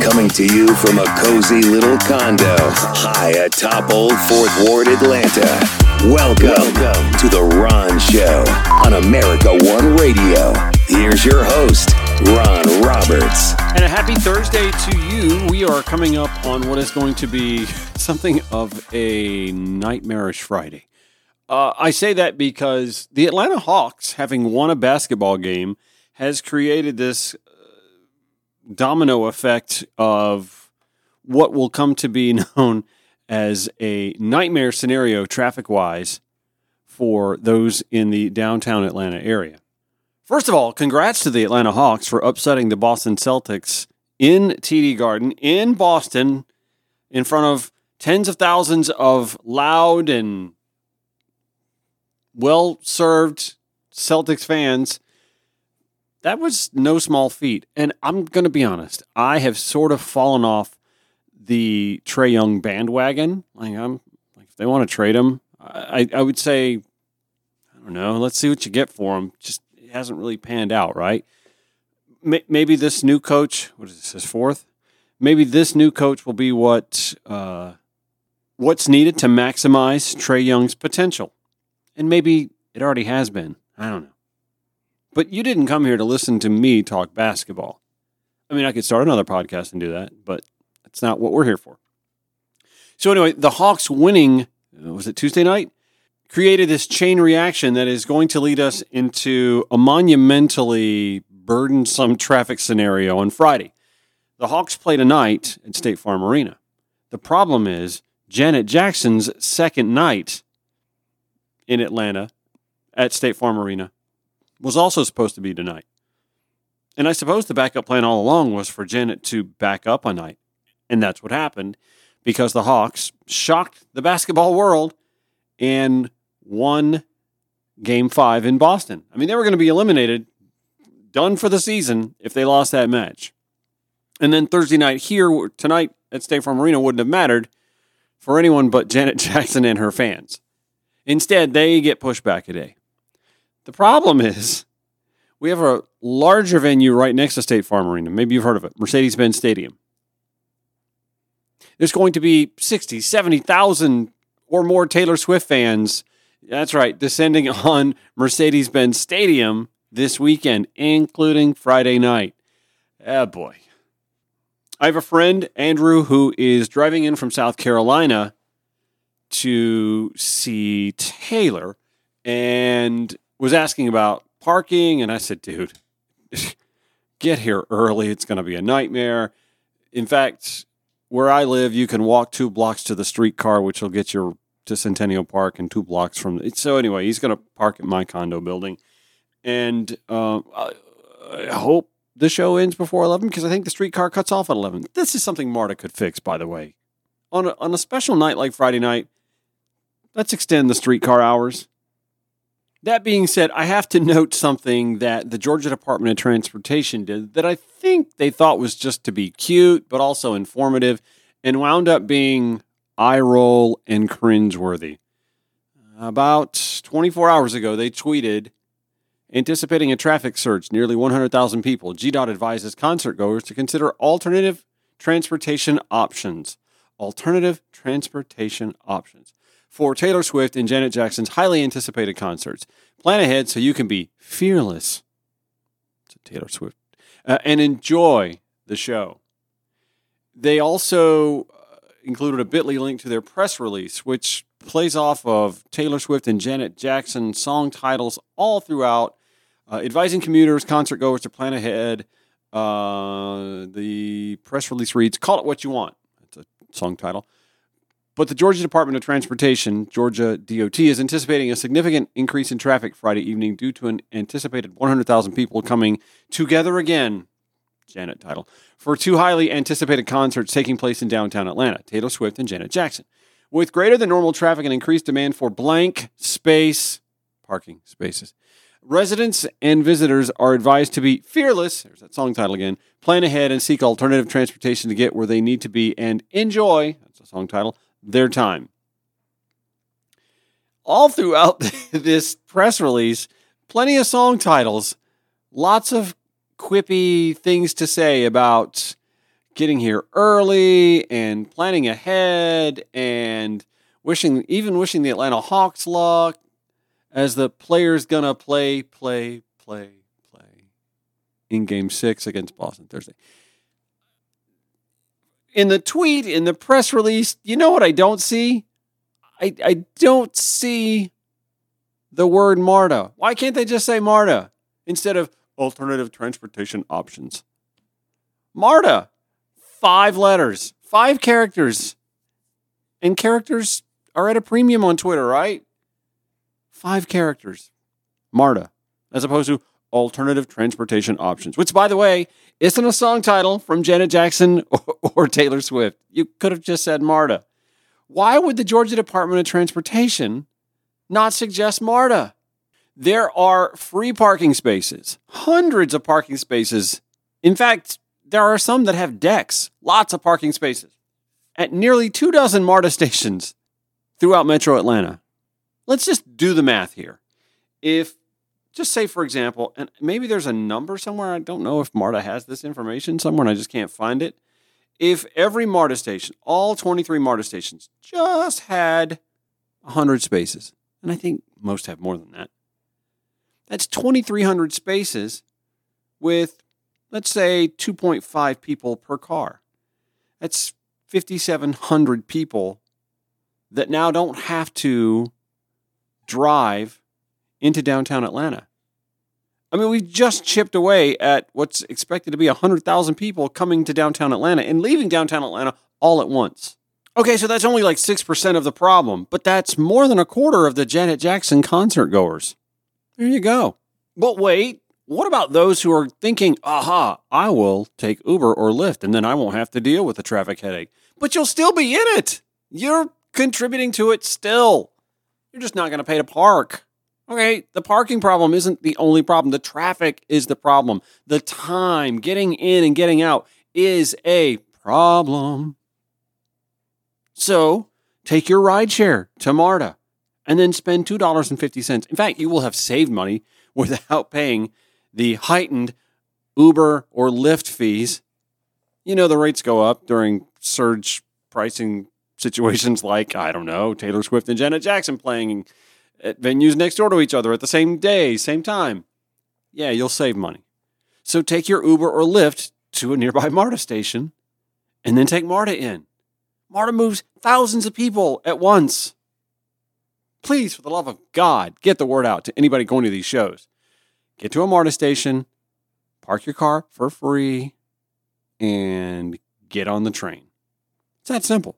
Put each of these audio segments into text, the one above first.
Coming to you from a cozy little condo high atop old Fourth Ward, Atlanta. Welcome to The Ron Show on America One Radio. Here's your host, Ron Roberts. And a happy Thursday to you. We are coming up on what is going to be something of a nightmarish Friday. I say that because the Atlanta Hawks, having won a basketball game, has created this domino effect of what will come to be known as a nightmare scenario traffic-wise for those in the downtown Atlanta area. First of all, congrats to the Atlanta Hawks for upsetting the Boston Celtics in TD Garden in Boston in front of tens of thousands of loud and well-served Celtics fans. That was no small feat. And I'm going to be honest, I have sort of fallen off the Trae Young bandwagon. If they want to trade him, I would say, I don't know, let's see what you get for him. Just, it hasn't really panned out, right? Maybe this new coach, what is this, his fourth? Maybe this new coach will be what's needed to maximize Trae Young's potential. And maybe it already has been. I don't know. But you didn't come here to listen to me talk basketball. I mean, I could start another podcast and do that, but that's not what we're here for. So anyway, the Hawks winning, was it Tuesday night? Created this chain reaction that is going to lead us into a monumentally burdensome traffic scenario on Friday. The Hawks play tonight at State Farm Arena. The problem is Janet Jackson's second night in Atlanta at State Farm Arena was also supposed to be tonight. And I suppose the backup plan all along was for Janet to back up a night. And that's what happened, because the Hawks shocked the basketball world and won Game 5 in Boston. I mean, they were going to be eliminated, done for the season, if they lost that match. And then Thursday night here, tonight at State Farm Arena, wouldn't have mattered for anyone but Janet Jackson and her fans. Instead, they get pushed back a day. The problem is we have a larger venue right next to State Farm Arena. Maybe you've heard of it, Mercedes-Benz Stadium. There's going to be 60, 70,000 or more Taylor Swift fans, that's right, descending on Mercedes-Benz Stadium this weekend, including Friday night. Ah, boy. I have a friend, Andrew, who is driving in from South Carolina to see Taylor and was asking about parking, and I said, dude, get here early. It's going to be a nightmare. In fact, where I live, you can walk 2 blocks to the streetcar, which will get you to Centennial Park and 2 blocks from it. So anyway, he's going to park at my condo building. And I hope the show ends before 11, because I think the streetcar cuts off at 11. This is something MARTA could fix, by the way. On a special night like Friday night, let's extend the streetcar hours. That being said, I have to note something that the Georgia Department of Transportation did that I think they thought was just to be cute, but also informative, and wound up being eye-roll and cringeworthy. About 24 hours ago, they tweeted, anticipating a traffic surge, nearly 100,000 people, GDOT advises concertgoers to consider alternative transportation options. Alternative transportation options for Taylor Swift and Janet Jackson's highly anticipated concerts. Plan ahead so you can be fearless. It's Taylor Swift. And enjoy the show. They also included a bit.ly link to their press release, which plays off of Taylor Swift and Janet Jackson song titles all throughout, advising commuters, concert goers to plan ahead. The press release reads, "Call it what you want." It's a song title. But the Georgia Department of Transportation, Georgia DOT, is anticipating a significant increase in traffic Friday evening due to an anticipated 100,000 people coming together again, Janet title, for 2 highly anticipated concerts taking place in downtown Atlanta, Taylor Swift and Janet Jackson. With greater than normal traffic and increased demand for blank space, parking spaces, residents and visitors are advised to be fearless, there's that song title again, plan ahead and seek alternative transportation to get where they need to be and enjoy, that's the song title, their time. All throughout this press release, plenty of song titles, lots of quippy things to say about getting here early and planning ahead and wishing the Atlanta Hawks luck as the players gonna play in Game 6 against Boston Thursday. In the tweet, in the press release, you know what I don't see? I don't see the word MARTA. Why can't they just say MARTA instead of alternative transportation options? MARTA, 5 letters, 5 characters. And characters are at a premium on Twitter, right? 5 characters. MARTA, as opposed to alternative transportation options, which, by the way, isn't a song title from Janet Jackson or Taylor Swift. You could have just said MARTA. Why would the Georgia Department of Transportation not suggest MARTA? There are free parking spaces, hundreds of parking spaces. In fact, there are some that have decks, lots of parking spaces, at nearly 24 MARTA stations throughout Metro Atlanta. Let's just do the math here. If, just say, for example, and maybe there's a number somewhere. I don't know if MARTA has this information somewhere and I just can't find it. If every MARTA station, all 23 MARTA stations, just had 100 spaces, and I think most have more than that, that's 2,300 spaces with, let's say, 2.5 people per car. That's 5,700 people that now don't have to drive into downtown Atlanta. I mean, we've just chipped away at what's expected to be 100,000 people coming to downtown Atlanta and leaving downtown Atlanta all at once. Okay, so that's only like 6% of the problem, but that's more than a quarter of the Janet Jackson concert goers. There you go. But wait, what about those who are thinking, aha, I will take Uber or Lyft, and then I won't have to deal with the traffic headache. But you'll still be in it. You're contributing to it still. You're just not going to pay to park. Okay, the parking problem isn't the only problem. The traffic is the problem. The time, getting in and getting out, is a problem. So take your rideshare to MARTA and then spend $2.50. In fact, you will have saved money without paying the heightened Uber or Lyft fees. You know, the rates go up during surge pricing situations like, I don't know, Taylor Swift and Janet Jackson playing at venues next door to each other at the same day, same time. Yeah, you'll save money. So take your Uber or Lyft to a nearby MARTA station and then take MARTA in. MARTA moves thousands of people at once. Please, for the love of God, get the word out to anybody going to these shows. Get to a MARTA station, park your car for free, and get on the train. It's that simple.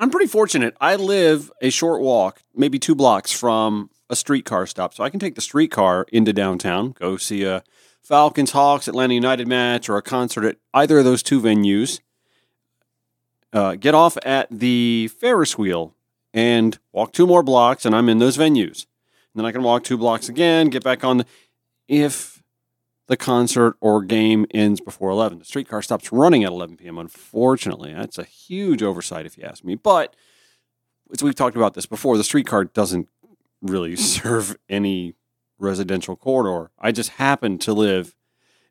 I'm pretty fortunate. I live a short walk, maybe 2 blocks from a streetcar stop. So I can take the streetcar into downtown, go see a Falcons, Hawks, Atlanta United match, or a concert at either of those 2 venues. Get off at the Ferris wheel and walk 2 more blocks, and I'm in those venues. And then I can walk 2 blocks again, get back on if the concert or game ends before 11. The streetcar stops running at 11 p.m., unfortunately. That's a huge oversight if you ask me. But as we've talked about this before, the streetcar doesn't really serve any residential corridor. I just happen to live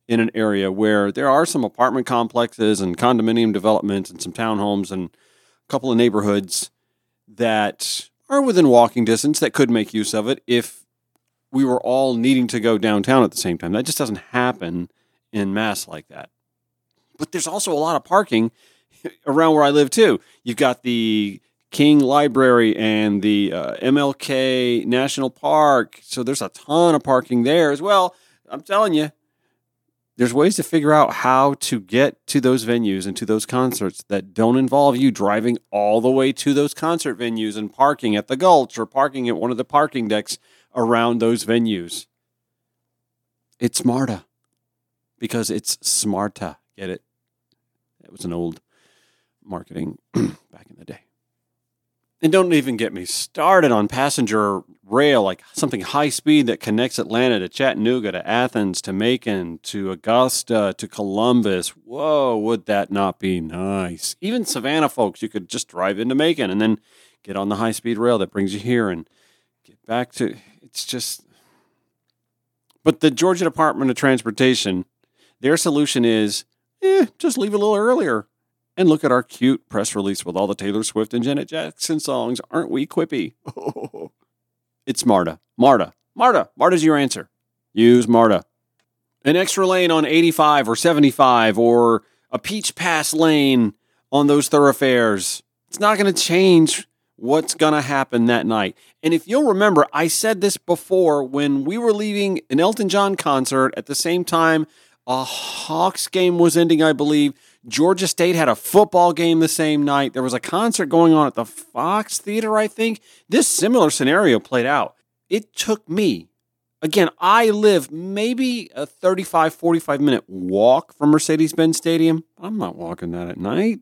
in an area where there are some apartment complexes and condominium developments and some townhomes and a couple of neighborhoods that are within walking distance that could make use of it if we were all needing to go downtown at the same time. That just doesn't happen en masse like that. But there's also a lot of parking around where I live, too. You've got the King Library and the MLK National Park, so there's a ton of parking there as well. I'm telling you, there's ways to figure out how to get to those venues and to those concerts that don't involve you driving all the way to those concert venues and parking at the Gulch or parking at one of the parking decks around those venues. It's MARTA because it's smarta. Get it? That was an old marketing back in the day. And don't even get me started on passenger rail, like something high speed that connects Atlanta to Chattanooga, to Athens, to Macon, to Augusta, to Columbus. Whoa, would that not be nice? Even Savannah folks, you could just drive into Macon and then get on the high speed rail that brings you here and get back to. It's just, but the Georgia Department of Transportation, their solution is just leave a little earlier. And look at our cute press release with all the Taylor Swift and Janet Jackson songs. Aren't we quippy? Oh. It's MARTA. MARTA. MARTA. MARTA's your answer. Use MARTA. An extra lane on 85 or 75 or a peach pass lane on those thoroughfares. It's not going to change what's going to happen that night. And if you'll remember, I said this before when we were leaving an Elton John concert at the same time a Hawks game was ending, I believe. Georgia State had a football game the same night. There was a concert going on at the Fox Theater, I think. This similar scenario played out. It took me, again, I live maybe a 35, 45-minute walk from Mercedes-Benz Stadium. I'm not walking that at night.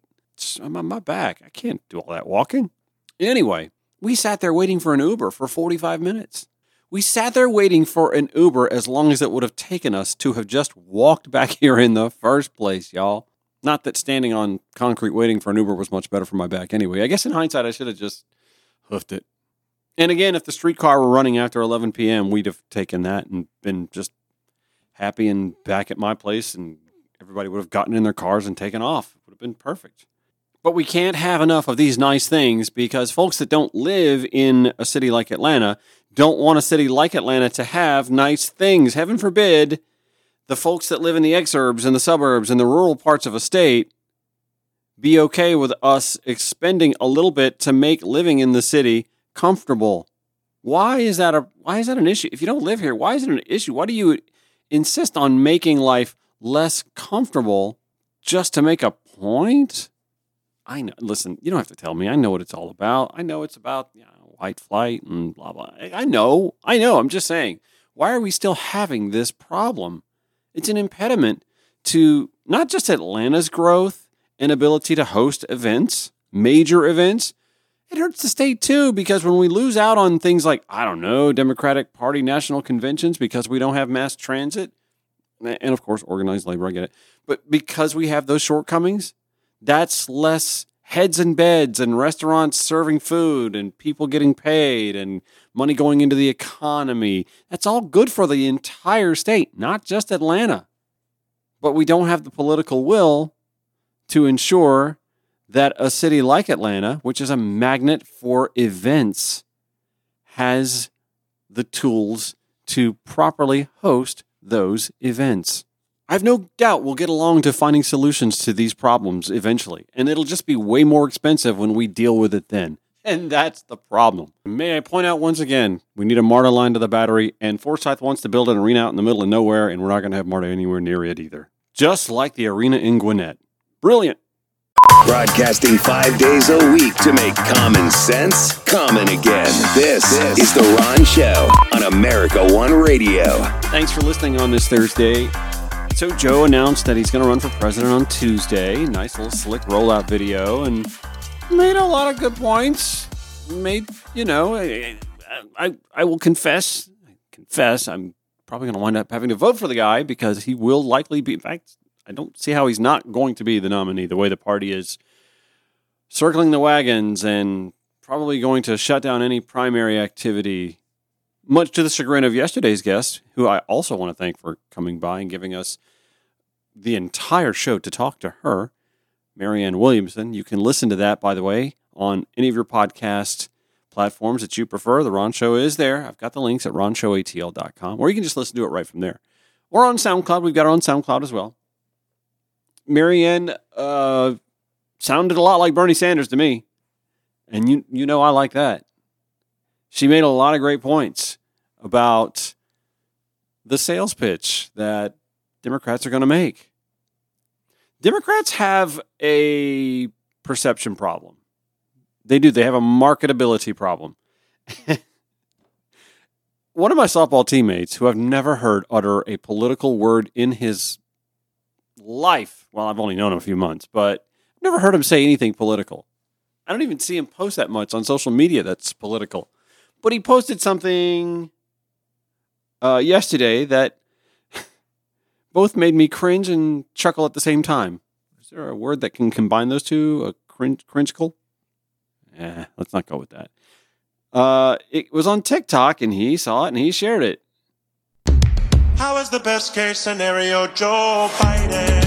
I'm on my back. I can't do all that walking. Anyway, we sat there waiting for an Uber for 45 minutes. We sat there waiting for an Uber as long as it would have taken us to have just walked back here in the first place, y'all. Not that standing on concrete waiting for an Uber was much better for my back anyway. I guess in hindsight, I should have just hoofed it. And again, if the streetcar were running after 11 p.m., we'd have taken that and been just happy and back at my place, and everybody would have gotten in their cars and taken off. It would have been perfect. But we can't have enough of these nice things because folks that don't live in a city like Atlanta don't want a city like Atlanta to have nice things. Heaven forbid, the folks that live in the exurbs and the suburbs and the rural parts of a state be okay with us expending a little bit to make living in the city comfortable. Why is that an issue? If you don't live here, why is it an issue? Why do you insist on making life less comfortable just to make a point? I know. Listen, you don't have to tell me. I know what it's all about. I know it's about white flight and blah, blah. I know. I'm just saying, why are we still having this problem? It's an impediment to not just Atlanta's growth and ability to host events, major events. It hurts the state too, because when we lose out on things like, I don't know, Democratic Party national conventions because we don't have mass transit, and of course, organized labor, I get it. But because we have those shortcomings, that's less heads in beds and restaurants serving food and people getting paid and money going into the economy. That's all good for the entire state, not just Atlanta. But we don't have the political will to ensure that a city like Atlanta, which is a magnet for events, has the tools to properly host those events. I have no doubt we'll get along to finding solutions to these problems eventually, and it'll just be way more expensive when we deal with it then. And that's the problem. May I point out once again, we need a MARTA line to the battery, and Forsyth wants to build an arena out in the middle of nowhere, and we're not going to have MARTA anywhere near it either. Just like the arena in Gwinnett. Brilliant. Broadcasting 5 days a week to make common sense common again. This is The Ron Show on America One Radio. Thanks for listening on this Thursday. So Joe announced that he's going to run for president on Tuesday. Nice little slick rollout video and made a lot of good points. I will confess, I'm probably going to wind up having to vote for the guy because he will likely be, in fact, I don't see how he's not going to be the nominee, the way the party is circling the wagons and probably going to shut down any primary activity. Much to the chagrin of yesterday's guest, who I also want to thank for coming by and giving us the entire show to talk to her, Marianne Williamson. You can listen to that, by the way, on any of your podcast platforms that you prefer. The Ron Show is there. I've got the links at ronshowatl.com, or you can just listen to it right from there. Or on SoundCloud. We've got it on SoundCloud as well. Marianne sounded a lot like Bernie Sanders to me, and you know I like that. She made a lot of great points about the sales pitch that Democrats are going to make. Democrats have a perception problem. They do. They have a marketability problem. One of my softball teammates, who I've never heard utter a political word in his life, well, I've only known him a few months, but I've never heard him say anything political. I don't even see him post that much on social media that's political. But he posted something yesterday that both made me cringe and chuckle at the same time. Is there a word that can combine those two? A cringical? Let's not go with that. It was on TikTok, and he saw it, and he shared it. How is the best case scenario Joe Biden?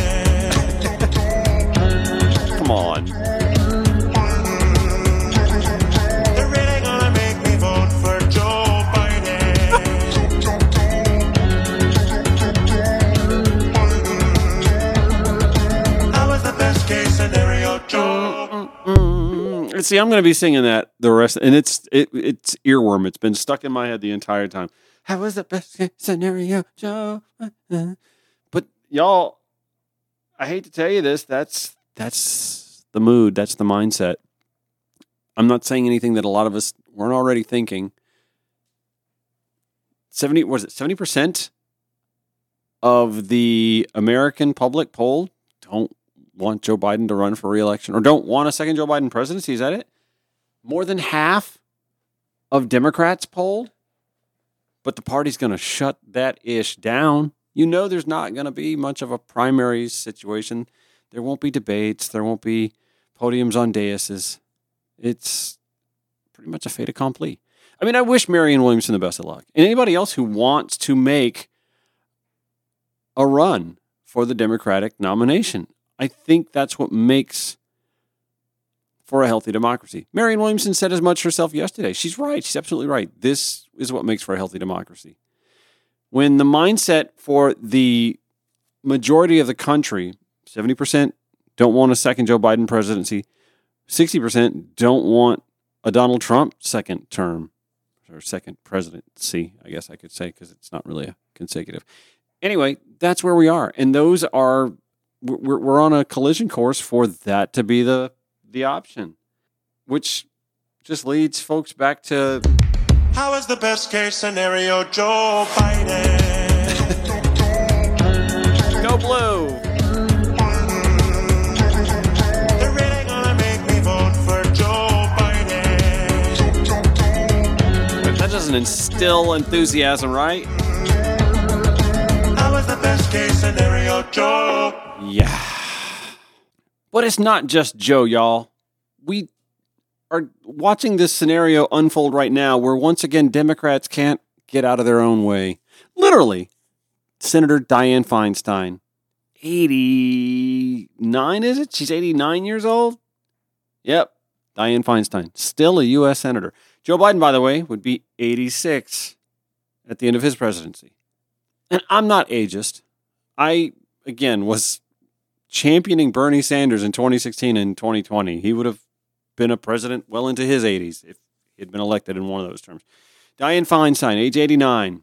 on. They're really gonna make me vote for Joe Biden. I was the best case scenario, Joe. See, I'm going to be singing that the rest, and it's earworm. It's been stuck in my head the entire time. How was the best case scenario, Joe? But y'all, I hate to tell you this, that's the mood, that's the mindset. I'm not saying anything that a lot of us weren't already thinking. 70% of the American public polled don't want Joe Biden to run for re-election or don't want a second Joe Biden presidency. Is that it? More than half of Democrats polled. But the party's going to shut that ish down. You know there's not going to be much of a primary situation. There won't be debates. There won't be podiums on daises. It's pretty much a fait accompli. I mean, I wish Marianne Williamson the best of luck. And anybody else who wants to make a run for the Democratic nomination. I think that's what makes for a healthy democracy. Marianne Williamson said as much herself yesterday. She's right. She's absolutely right. This is what makes for a healthy democracy. When the mindset for the majority of the country, 70% don't want a second Joe Biden presidency, 60% don't want a Donald Trump second term, or second presidency, I guess I could say, because it's not really a consecutive. Anyway, that's where we are. And those are... We're on a collision course for that to be the option, which just leads folks back to... How is the best case scenario, Joe Biden? Go blue! They're really gonna make me vote for Joe Biden. If that doesn't instill enthusiasm, right? How is the best case scenario, Joe? Yeah. But it's not just Joe, y'all. We are watching this scenario unfold right now where once again Democrats can't get out of their own way. Literally. Senator Dianne Feinstein, 89, is it? She's 89 years old? Yep. Dianne Feinstein, still a U.S. Senator. Joe Biden, by the way, would be 86 at the end of his presidency. And I'm not ageist. I, again, was... championing Bernie Sanders in 2016 and 2020. He would have been a president well into his 80s if he had been elected in one of those terms. Dianne Feinstein, age 89.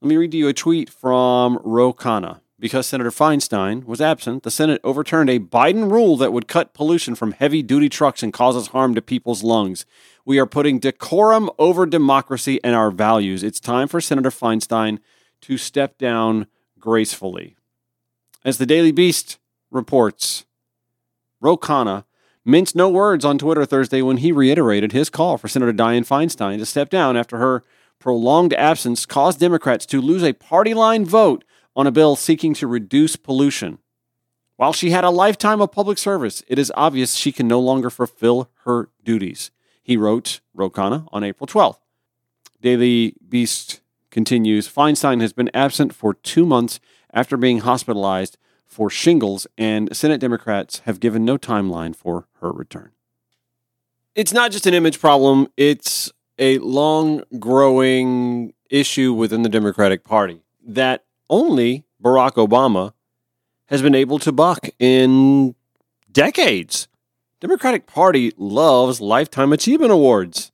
Let me read to you a tweet from Ro Khanna. Because Senator Feinstein was absent, the Senate overturned a Biden rule that would cut pollution from heavy-duty trucks and causes harm to people's lungs. We are putting decorum over democracy and our values. It's time for Senator Feinstein to step down gracefully. As the Daily Beast reports, Ro Khanna minced no words on Twitter Thursday when he reiterated his call for Senator Dianne Feinstein to step down after her prolonged absence caused Democrats to lose a party-line vote on a bill seeking to reduce pollution. While she had a lifetime of public service, it is obvious she can no longer fulfill her duties, he wrote Ro Khanna on April 12th. Daily Beast continues, Feinstein has been absent for 2 months after being hospitalized for shingles, and Senate Democrats have given no timeline for her return. It's not just an image problem. It's a long-growing issue within the Democratic Party that only Barack Obama has been able to buck in decades. Democratic Party loves Lifetime Achievement Awards.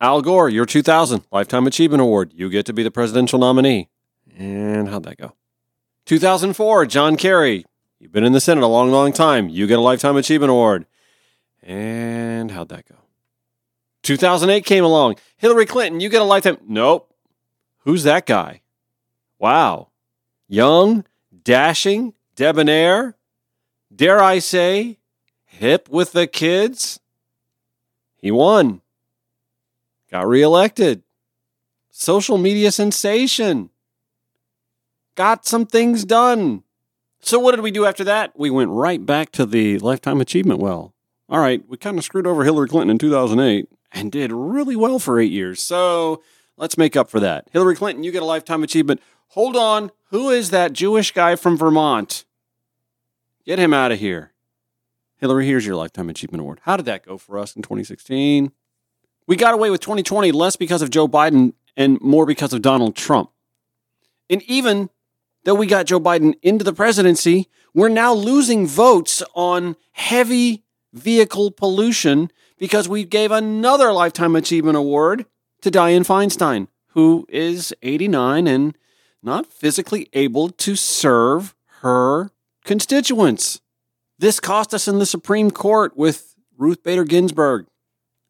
Al Gore, your 2000 Lifetime Achievement Award. You get to be the presidential nominee. And how'd that go? 2004, John Kerry, you've been in the Senate a long, long time. You get a Lifetime Achievement Award. And how'd that go? 2008 came along. Hillary Clinton, you get a lifetime. Nope. Who's that guy? Wow. Young, dashing, debonair, dare I say, hip with the kids. He won. Got reelected. Social media sensation. Got some things done. So what did we do after that? We went right back to the lifetime achievement well. All right, we kind of screwed over Hillary Clinton in 2008 and did really well for 8 years. So let's make up for that. Hillary Clinton, you get a lifetime achievement. Hold on. Who is that Jewish guy from Vermont? Get him out of here. Hillary, here's your Lifetime Achievement Award. How did that go for us in 2016? We got away with 2020 less because of Joe Biden and more because of Donald Trump. And even though we got Joe Biden into the presidency, we're now losing votes on heavy vehicle pollution because we gave another Lifetime Achievement Award to Dianne Feinstein, who is 89 and not physically able to serve her constituents. This cost us in the Supreme Court with Ruth Bader Ginsburg,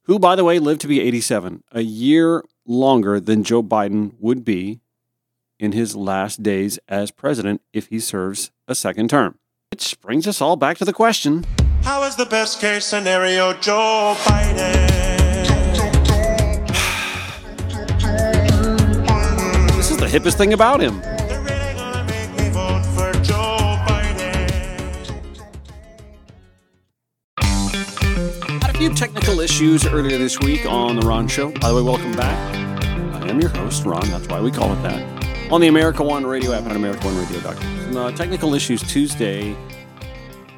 who, by the way, lived to be 87, a year longer than Joe Biden would be in his last days as president if he serves a second term. Which brings us all back to the question. How is the best case scenario Joe Biden? This is the hippest thing about him. They're really gonna make me vote for Joe Biden. Had a few technical issues earlier this week on The Ron Show. By the way, welcome back. I am your host, Ron. That's why we call it that. On the America One Radio app and on AmericaOneRadio.com. Technical Issues Tuesday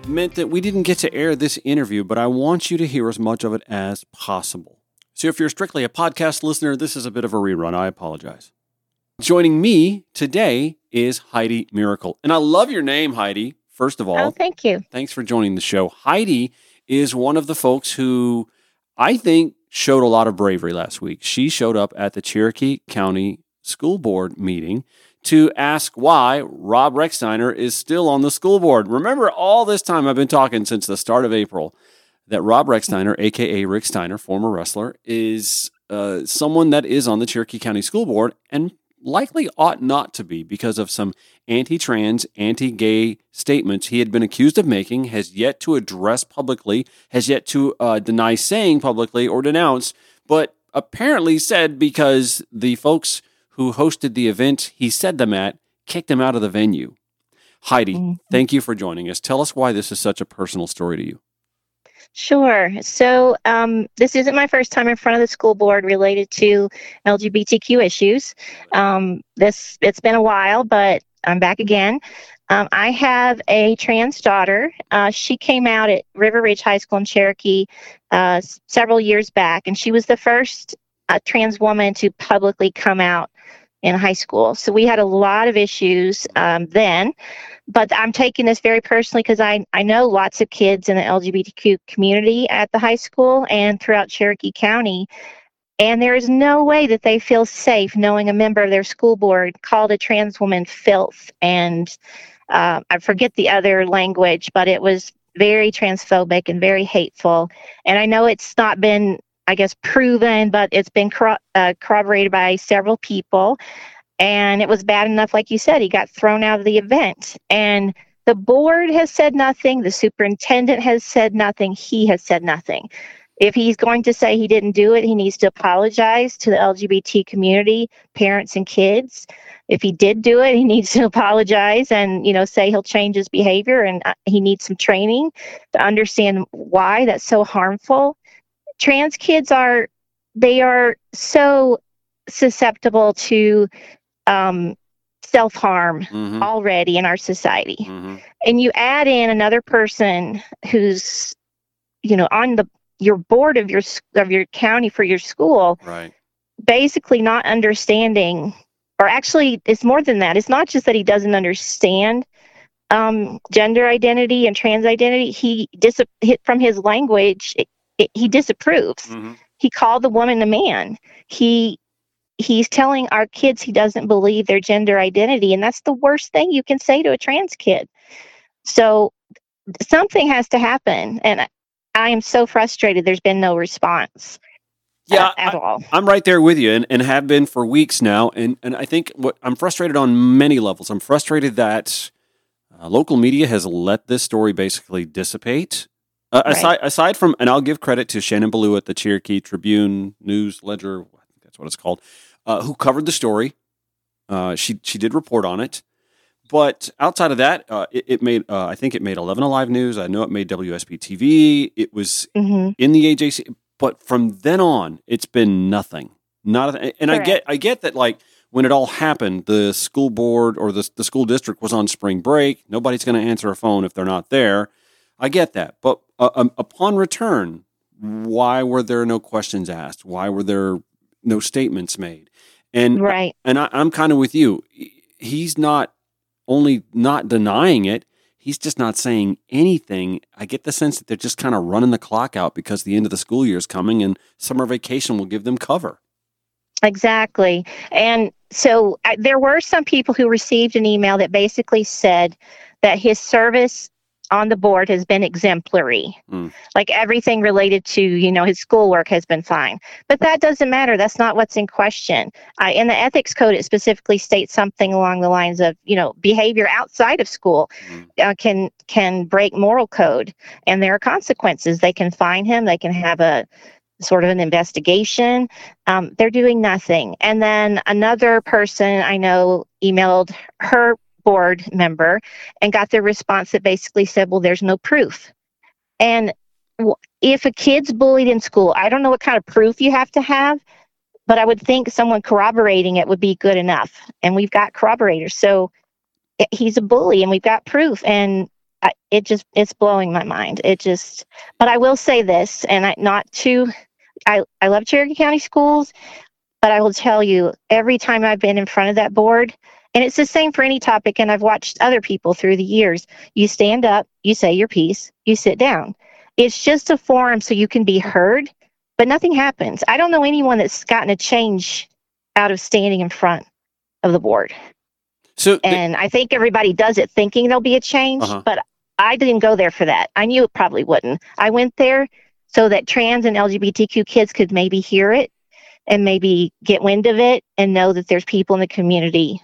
meant that we didn't get to air this interview, but I want you to hear as much of it as possible. So if you're strictly a podcast listener, this is a bit of a rerun. I apologize. Joining me today is Heidi Miracle. And I love your name, Heidi, first of all. Oh, thank you. Thanks for joining the show. Heidi is one of the folks who I think showed a lot of bravery last week. She showed up at the Cherokee County School Board meeting to ask why Rob Rechsteiner is still on the school board. Remember, all this time I've been talking since the start of April that Rob Rechsteiner, a.k.a. Rick Steiner, former wrestler, is someone that is on the Cherokee County School Board and likely ought not to be because of some anti-trans, anti-gay statements he had been accused of making, has yet to address publicly, has yet to deny saying publicly or denounce, but apparently said because the folks who hosted the event he said them at, kicked him out of the venue. Heidi, thank you for joining us. Tell us why this is such a personal story to you. Sure. So this isn't my first time in front of the school board related to LGBTQ issues. It's been a while, but I'm back again. I have a trans daughter. She came out at River Ridge High School in Cherokee several years back, and she was the first trans woman to publicly come out in high school. So we had a lot of issues then, but I'm taking this very personally because I know lots of kids in the LGBTQ community at the high school and throughout Cherokee County, and there is no way that they feel safe knowing a member of their school board called a trans woman filth. And I forget the other language, but it was very transphobic and very hateful. And I know it's not been proven, but it's been corroborated by several people. And it was bad enough, like you said, he got thrown out of the event. And the board has said nothing. The superintendent has said nothing. He has said nothing. If he's going to say he didn't do it, he needs to apologize to the LGBT community, parents and kids. If he did do it, he needs to apologize and, you know, say he'll change his behavior, and he needs some training to understand why that's so harmful. Trans kids are so susceptible to self-harm already in our society. Mm-hmm. And you add in another person who's, you know, on your board of your county for your school, right? Basically not understanding, or actually it's more than that. It's not just that he doesn't understand gender identity and trans identity. He from his language, he disapproves. Mm-hmm. He called the woman a man. He's telling our kids he doesn't believe their gender identity, and that's the worst thing you can say to a trans kid. So something has to happen, and I am so frustrated there's been no response at all. I'm right there with you and have been for weeks now, and I think I'm frustrated on many levels. I'm frustrated that local media has let this story basically dissipate. Right. Aside from, and I'll give credit to Shannon Ballou at the Cherokee Tribune News Ledger, I think that's what it's called, who covered the story. She did report on it, but outside of that, it made 11 Alive News. I know it made WSB TV. It was in the AJC, but from then on, it's been nothing. And correct. I get that, like, when it all happened, the school board or the school district was on spring break. Nobody's going to answer a phone if they're not there. I get that, but upon return, why were there no questions asked? Why were there no statements made? And right. I'm kind of with you. He's not only not denying it, he's just not saying anything. I get the sense that they're just kind of running the clock out because the end of the school year is coming and summer vacation will give them cover. Exactly. And so there were some people who received an email that basically said that his service on the board has been exemplary. Like everything related to, you know, his schoolwork has been fine. But that doesn't matter. That's not what's in question. In the ethics code, it specifically states something along the lines of, you know, behavior outside of school can break moral code, and there are consequences. They can fine him. They can have a sort of an investigation. They're doing nothing. And then another person I know emailed her board member and got the response that basically said, well, there's no proof. And if a kid's bullied in school, I don't know what kind of proof you have to have, but I would think someone corroborating it would be good enough. And we've got corroborators. So he's a bully and we've got proof. And it's blowing my mind. But I will say this, and I love Cherokee County schools, but I will tell you, every time I've been in front of that board, and it's the same for any topic, and I've watched other people through the years. You stand up, you say your piece, you sit down. It's just a forum so you can be heard, but nothing happens. I don't know anyone that's gotten a change out of standing in front of the board. And I think everybody does it thinking there'll be a change, but I didn't go there for that. I knew it probably wouldn't. I went there so that trans and LGBTQ kids could maybe hear it and maybe get wind of it and know that there's people in the community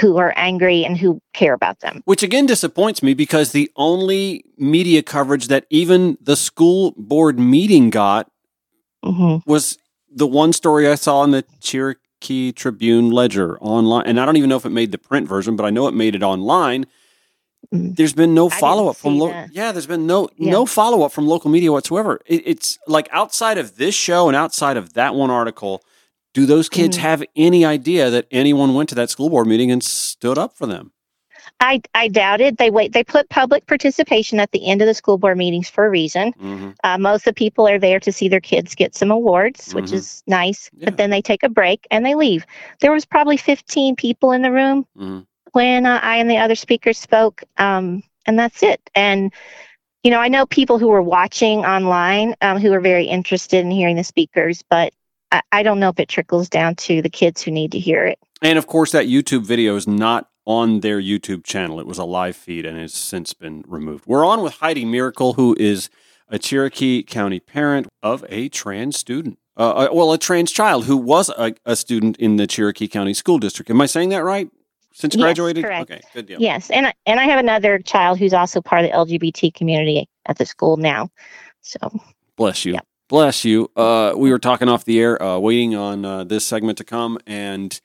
who are angry and who care about them. Which again disappoints me, because the only media coverage that even the school board meeting got was the one story I saw in the Cherokee Tribune Ledger online. And I don't even know if it made the print version, but I know it made it online. There's been no follow-up from no follow-up from local media whatsoever. It's like, outside of this show and outside of that one article, do those kids have any idea that anyone went to that school board meeting and stood up for them? I doubt it. They put public participation at the end of the school board meetings for a reason. Most of the people are there to see their kids get some awards, which is nice. Yeah. But then they take a break and they leave. There was probably 15 people in the room when I and the other speakers spoke, and that's it. And you know, I know people who were watching online who were very interested in hearing the speakers, but I don't know if it trickles down to the kids who need to hear it. And of course, that YouTube video is not on their YouTube channel. It was a live feed and has since been removed. We're on with Heidi Miracle, who is a Cherokee County parent of a trans student. A trans child who was a student in the Cherokee County School District. Am I saying that right? Since graduated? Yes, correct. Okay, good deal. Yes, and I have another child who's also part of the LGBT community at the school now. So bless you. Yep. Bless you. We were talking off the air, waiting on this segment to come. And,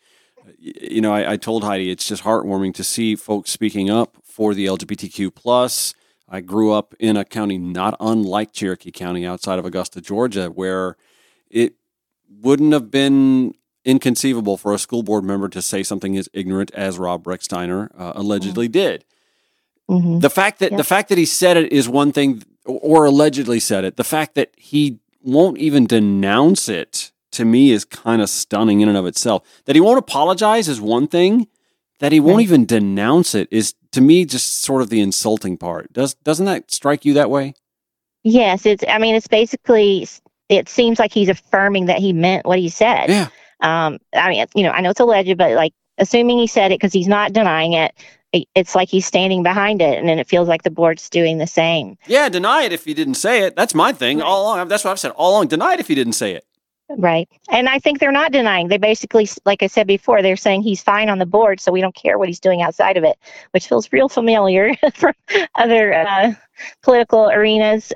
you know, I told Heidi, it's just heartwarming to see folks speaking up for the LGBTQ+. I grew up in a county not unlike Cherokee County outside of Augusta, Georgia, where it wouldn't have been inconceivable for a school board member to say something as ignorant as Rob Rechsteiner allegedly did. The fact that he said it is one thing, or allegedly said it. The fact that he won't even denounce it, to me, is kind of stunning in and of itself. That he won't apologize is one thing. That he won't even denounce it is, to me, just sort of the insulting part. Doesn't that strike you that way? Yes, it's basically, it seems like he's affirming that he meant what he said. Yeah. I know it's alleged, but like, assuming he said it because he's not denying it, it's like he's standing behind it, and then it feels like the board's doing the same. Yeah, deny it if you didn't say it. That's my thing. All along, that's what I've said all along. Deny it if you didn't say it. Right. And I think they're not denying. They basically, like I said before, they're saying he's fine on the board, so we don't care what he's doing outside of it, which feels real familiar from other political arenas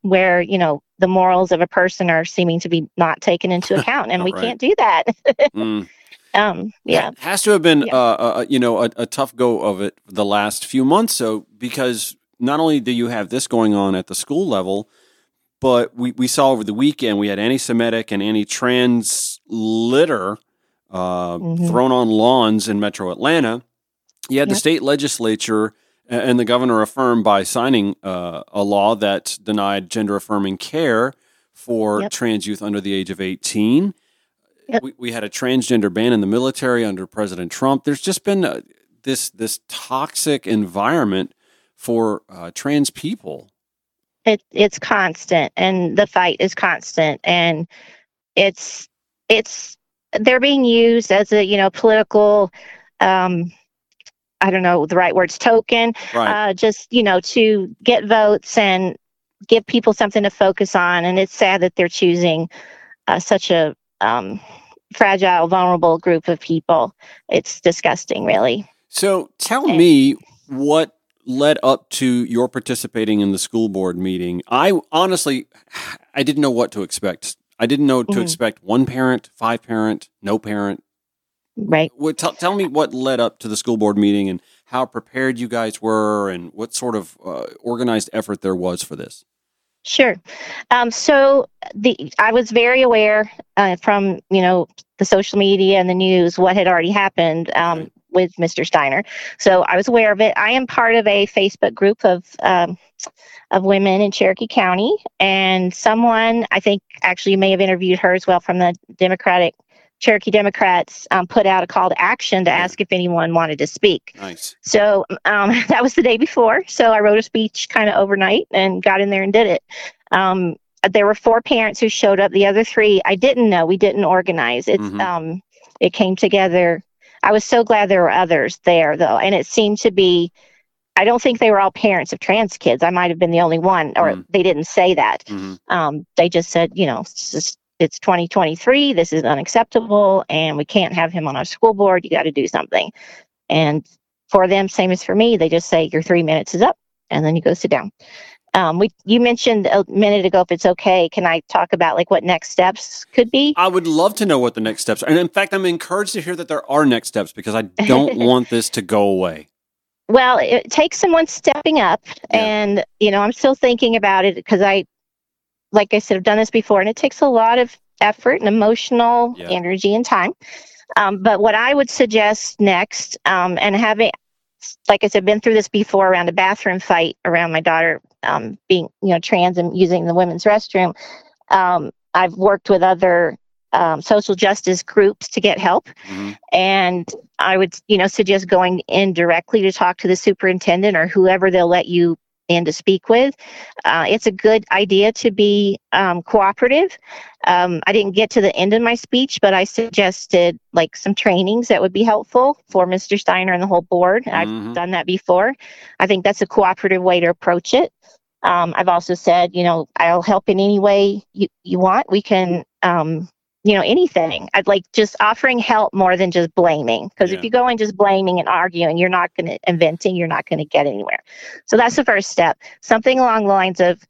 where, you know, the morals of a person are seeming to be not taken into account, and we can't do that. It has to have been, a tough go of it the last few months. So, because not only do you have this going on at the school level, but we saw over the weekend, we had anti-Semitic and anti-trans litter thrown on lawns in Metro Atlanta. You had the state legislature And the governor affirmed by signing a law that denied gender-affirming care for trans youth under the age of 18. Yep. We had a transgender ban in the military under President Trump. There's just been this toxic environment for trans people. It's constant, and the fight is constant, and it's they're being used as a political. I don't know the right words, token, right. Just, to get votes and give people something to focus on. And it's sad that they're choosing such a fragile, vulnerable group of people. It's disgusting, really. So tell me what led up to your participating in the school board meeting. I honestly, I didn't know what to expect. I didn't know to expect one parent, five parent, no parent. Right. Well, tell me what led up to the school board meeting and how prepared you guys were and what sort of organized effort there was for this. Sure. I was very aware from, the social media and the news what had already happened with Mr. Steiner. So I was aware of it. I am part of a Facebook group of women in Cherokee County. And someone, I think actually you may have interviewed her as well from the Cherokee Democrats put out a call to action to ask if anyone wanted to speak. Nice. So that was the day before. So I wrote a speech kind of overnight and got in there and did it. There were four parents who showed up. The other three, I didn't know. We didn't organize. It came together. I was so glad there were others there, though. And it seemed to be, I don't think they were all parents of trans kids. I might have been the only one, or they didn't say that. They just said, it's 2023, this is unacceptable, and we can't have him on our school board. You got to do something. And for them, same as for me, they just say, your 3 minutes is up, and then you go sit down. You mentioned a minute ago, if it's okay, can I talk about what next steps could be? I would love to know what the next steps are. And in fact, I'm encouraged to hear that there are next steps because I don't want this to go away. Well, it takes someone stepping up, and, I'm still thinking about it because like I said, I've done this before, and it takes a lot of effort and emotional energy and time. But what I would suggest next, and having, like I said, been through this before around a bathroom fight around my daughter being, trans and using the women's restroom, I've worked with other social justice groups to get help. And I would, suggest going in directly to talk to the superintendent or whoever they'll let you and to speak with. It's a good idea to be cooperative. I didn't get to the end of my speech, but I suggested some trainings that would be helpful for Mr. Steiner and the whole board. I've done that before. I think that's a cooperative way to approach it. I've also said, I'll help in any way you want. We can, anything. I'd like just offering help more than just blaming. Because if you go in just blaming and arguing, you're not going to get anywhere. So that's the first step. Something along the lines of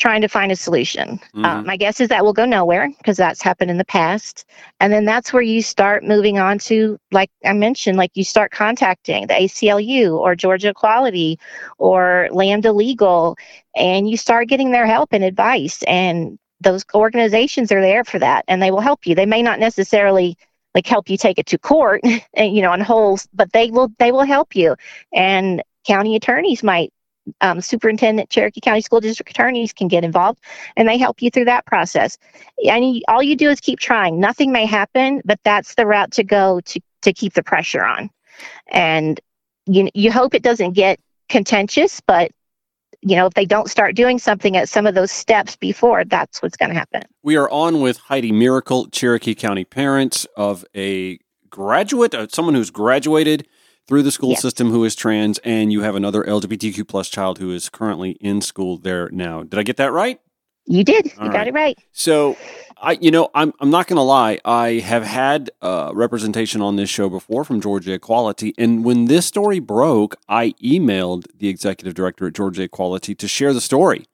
trying to find a solution. My guess is that will go nowhere because that's happened in the past. And then that's where you start moving on to, like I mentioned, you start contacting the ACLU or Georgia Equality or Lambda Legal, and you start getting their help and advice. And those organizations are there for that, and they will help you. They may not necessarily help you take it to court and, on holes, but they will help you. And county attorneys might, superintendent, Cherokee County School District attorneys can get involved, and they help you through that process. And all you do is keep trying. Nothing may happen, but that's the route to go to keep the pressure on. And you hope it doesn't get contentious, but if they don't start doing something at some of those steps before, that's what's going to happen. We are on with Heidi Miracle, Cherokee County parent of a graduate, someone who's graduated through the school system who is trans, and you have another LGBTQ plus child who is currently in school there now. Did I get that right? You did. Got it right. So, I'm not going to lie. I have had representation on this show before from Georgia Equality. And when this story broke, I emailed the executive director at Georgia Equality to share the story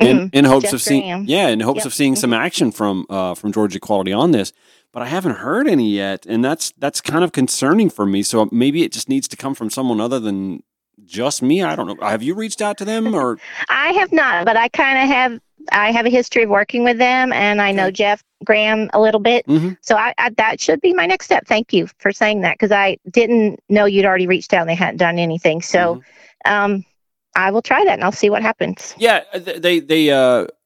in hopes of seeing, of seeing some action from Georgia Equality on this, but I haven't heard any yet. And that's kind of concerning for me. So maybe it just needs to come from someone other than just me. I don't know. Have you reached out to them or? I have not, but I kind of have. I have a history of working with them, and I know Jeff Graham a little bit. So that should be my next step. Thank you for saying that, because I didn't know you'd already reached out and they hadn't done anything. So I will try that and I'll see what happens. Yeah, they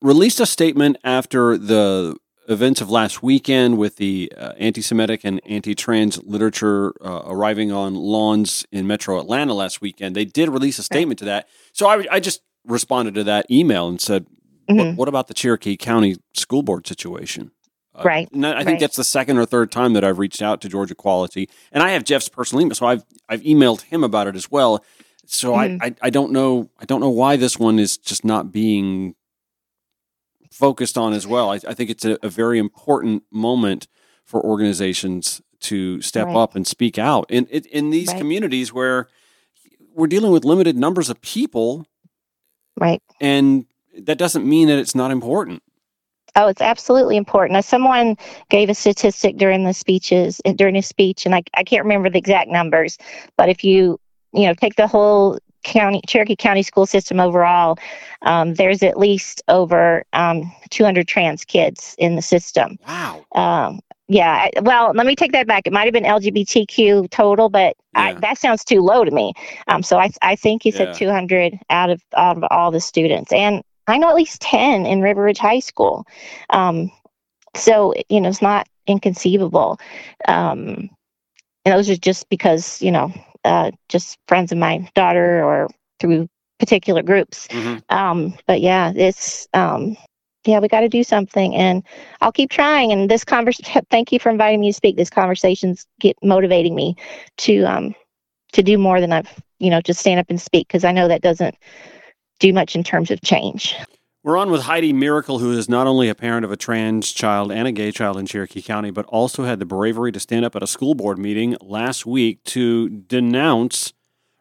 released a statement after the events of last weekend with the anti-Semitic and anti-trans literature arriving on lawns in Metro Atlanta last weekend. They did release a statement to that. So I just responded to that email and said, what about the Cherokee County School Board situation? And I think that's the second or third time that I've reached out to Georgia Equality. And I have Jeff's personal email, so I've emailed him about it as well. So I don't know why this one is just not being focused on as well. I think it's a very important moment for organizations to step up and speak out. And in these communities where we're dealing with limited numbers of people, and that doesn't mean that it's not important. Oh, it's absolutely important. Now, someone gave a statistic during his speech, and I can't remember the exact numbers, but if you take the whole Cherokee County school system overall, there's at least over 200 trans kids in the system. Wow. Yeah. Well, let me take that back. It might have been LGBTQ total, but that sounds too low to me. So I think he said 200 out of all the students. And I know at least 10 in River Ridge High School. So, it's not inconceivable. And those are just because, just friends of my daughter or through particular groups. But it's, we got to do something, and I'll keep trying. And this conversation, thank you for inviting me to speak. This conversation's motivating me to do more than I've, just stand up and speak. 'Cause I know that doesn't do much in terms of change. We're on with Heidi Miracle, who is not only a parent of a trans child and a gay child in Cherokee County, but also had the bravery to stand up at a school board meeting last week to denounce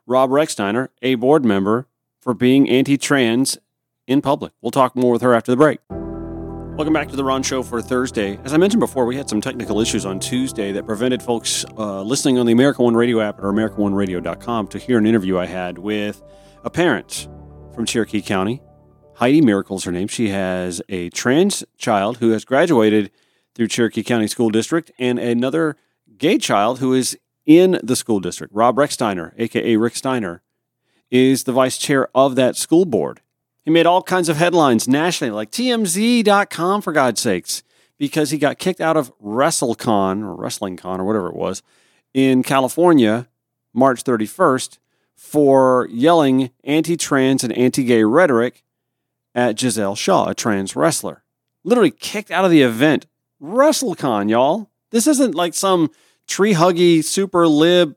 Rob Rechsteiner, a board member, for being anti-trans in public. We'll talk more with her after the break. Welcome back to The Ron Show for Thursday. As I mentioned before, we had some technical issues on Tuesday that prevented folks listening on the America One Radio app or AmericaOneRadio.com to hear an interview I had with a parent from Cherokee County. Heidi Miracle's her name. She has a trans child who has graduated through Cherokee County School District and another gay child who is in the school district. Rob Rechsteiner, a.k.a. Rick Steiner, is the vice chair of that school board. He made all kinds of headlines nationally, like TMZ.com, for God's sakes, because he got kicked out of WrestleCon or WrestlingCon or whatever it was in California, March 31st, for yelling anti-trans and anti-gay rhetoric at Giselle Shaw, a trans wrestler. Literally kicked out of the event. WrestleCon, y'all. This isn't like some tree-huggy, super-lib,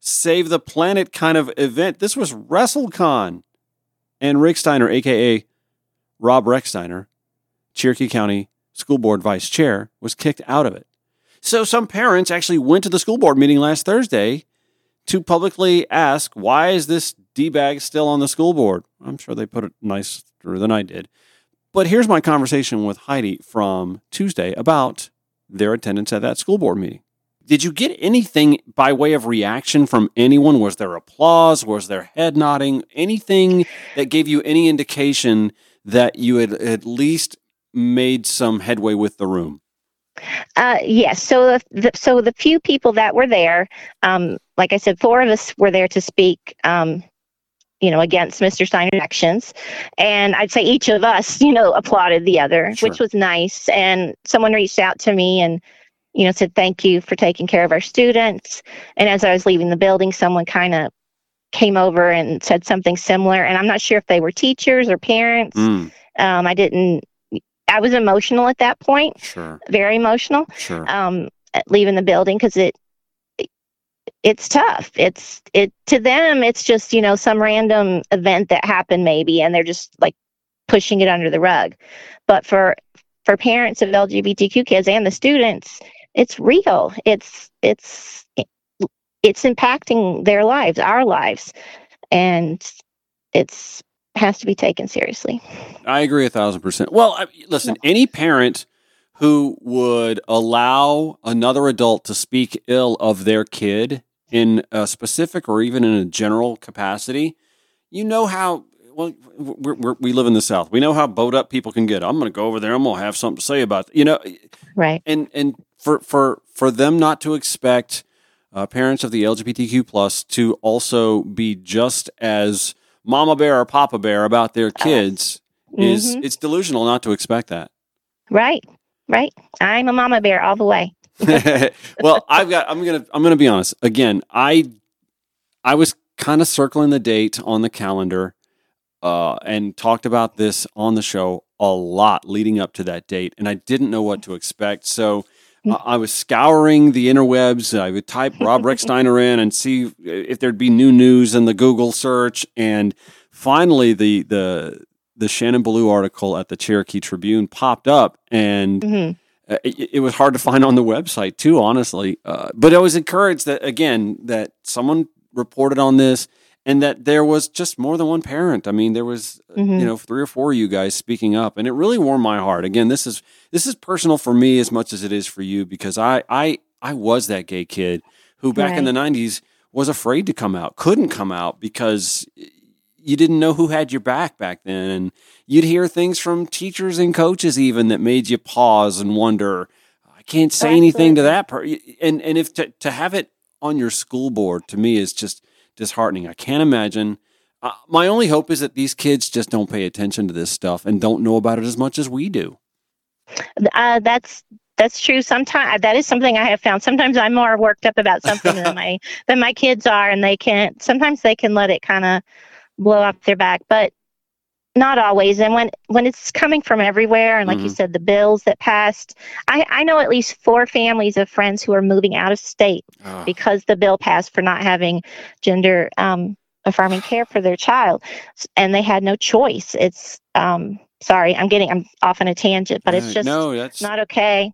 save-the-planet kind of event. This was WrestleCon. And Rick Steiner, a.k.a. Rob Rechsteiner, Cherokee County School Board Vice Chair, was kicked out of it. So some parents actually went to the school board meeting last Thursday to publicly ask, why is this D-bag still on the school board? I'm sure they put it nicer than I did. But here's my conversation with Heidi from Tuesday about their attendance at that school board meeting. Did you get anything by way of reaction from anyone? Was there applause? Was there head nodding? Anything that gave you any indication that you had at least made some headway with the room? Yes. So the few people that were there, like I said, four of us were there to speak, against Mr. Steiner's actions. And I'd say each of us, applauded the other, which was nice. And someone reached out to me and, said, thank you for taking care of our students. And as I was leaving the building, someone kind of came over and said something similar. And I'm not sure if they were teachers or parents. I was emotional at that point, very emotional, leaving the building. 'Cause it's tough. To them, it's just, some random event that happened maybe, and they're just like pushing it under the rug. But for parents of LGBTQ kids and the students, it's real. It's impacting their lives, our lives. And it's, has to be taken seriously. I agree 1,000%. Well, listen, any parent who would allow another adult to speak ill of their kid in a specific or even in a general capacity, we live in the South. We know how bowed up people can get. I'm going to go over there. I'm going to have something to say about it. Right. And for them not to expect parents of the LGBTQ+ to also be just as mama bear or papa bear about their kids is it's delusional not to expect that. Right. Right. I'm a mama bear all the way. Well, I'm going to be honest. Again, I was kind of circling the date on the calendar and talked about this on the show a lot leading up to that date, and I didn't know what to expect. So I was scouring the interwebs. I would type Rob Rechsteiner in and see if there'd be new news in the Google search. And finally, the Shannon Ballou article at the Cherokee Tribune popped up, and it was hard to find on the website too, honestly. But I was encouraged that, again, that someone reported on this and that there was just more than one parent. I mean, there was, you know, 3 or 4 of you guys speaking up, and it really warmed my heart. Again, this is personal for me as much as it is for you, because I was that gay kid who back in the 90s was afraid to come out, couldn't come out because you didn't know who had your back then. And you'd hear things from teachers and coaches even that made you pause and wonder, I can't say anything to that person. And if to have it on your school board, to me, is just disheartening. I can't imagine. My only hope is that these kids just don't pay attention to this stuff and don't know about it as much as we do. That's true. Sometimes that is something I have found. Sometimes I'm more worked up about something than my kids are, and they can't. Sometimes they can let it kind of blow up their back, but not always. And when it's coming from everywhere, and like you said, the bills that passed, I know at least 4 families of friends who are moving out of state because the bill passed for not having gender affirming care for their child, and they had no choice. It's sorry, I'm off on a tangent, but it's just not okay.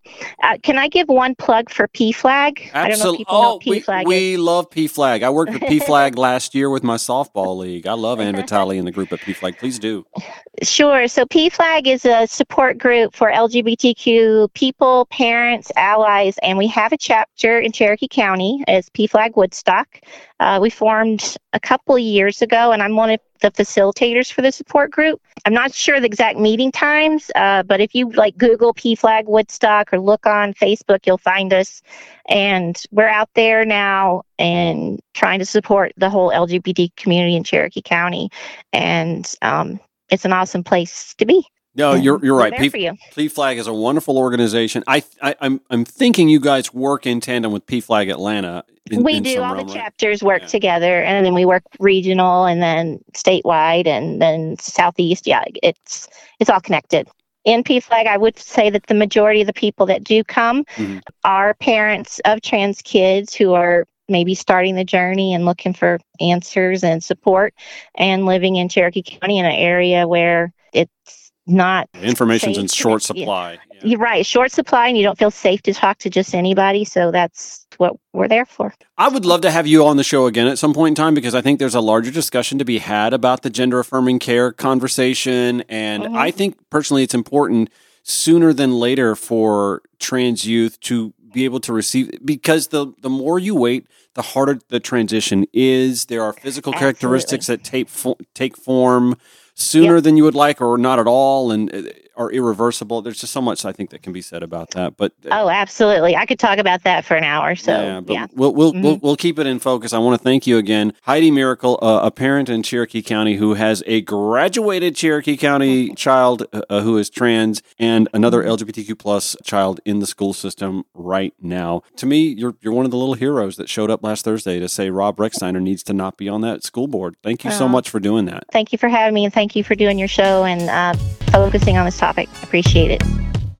Can I give one plug for PFLAG? Absolutely. I don't know if people know PFLAG. We love PFLAG. I worked with PFLAG last year with my softball league. I love Ann Vitale and the group at PFLAG. Please do. Sure. So PFLAG is a support group for LGBTQ people, parents, allies, and we have a chapter in Cherokee County. It's PFLAG Woodstock. We formed a couple of years ago, and I'm one of the facilitators for the support group. I'm not sure the exact meeting times, but if you Google PFLAG Woodstock or look on Facebook, you'll find us. And we're out there now and trying to support the whole LGBT community in Cherokee County. And it's an awesome place to be. No, you're right. PFLAG is a wonderful organization. I'm thinking you guys work in tandem with PFLAG Atlanta. We do. All the chapters work together, and then we work regional, and then statewide, and then southeast. Yeah, it's all connected. In PFLAG, I would say that the majority of the people that do come are parents of trans kids who are maybe starting the journey and looking for answers and support, and living in Cherokee County in an area where it's not information's in short supply. Yeah. You're right, short supply, and you don't feel safe to talk to just anybody. So that's what we're there for. I would love to have you on the show again at some point in time, because I think there's a larger discussion to be had about the gender affirming care conversation, and I think personally it's important sooner than later for trans youth to be able to receive, because the more you wait, the harder the transition is. There are physical characteristics that take form sooner than you would like, or not at all, and are irreversible. There's just so much I think that can be said about that. But absolutely, I could talk about that for an hour. So we'll keep it in focus. I want to thank you again, Heidi Miracle, a parent in Cherokee County who has a graduated Cherokee County child who is trans, and another LGBTQ plus child in the school system right now. To me, you're one of the little heroes that showed up last Thursday to say Rob Rechsteiner needs to not be on that school board. Thank you so much for doing that. Thank you for having me, and thank you for doing your show and focusing on this topic. Appreciate it.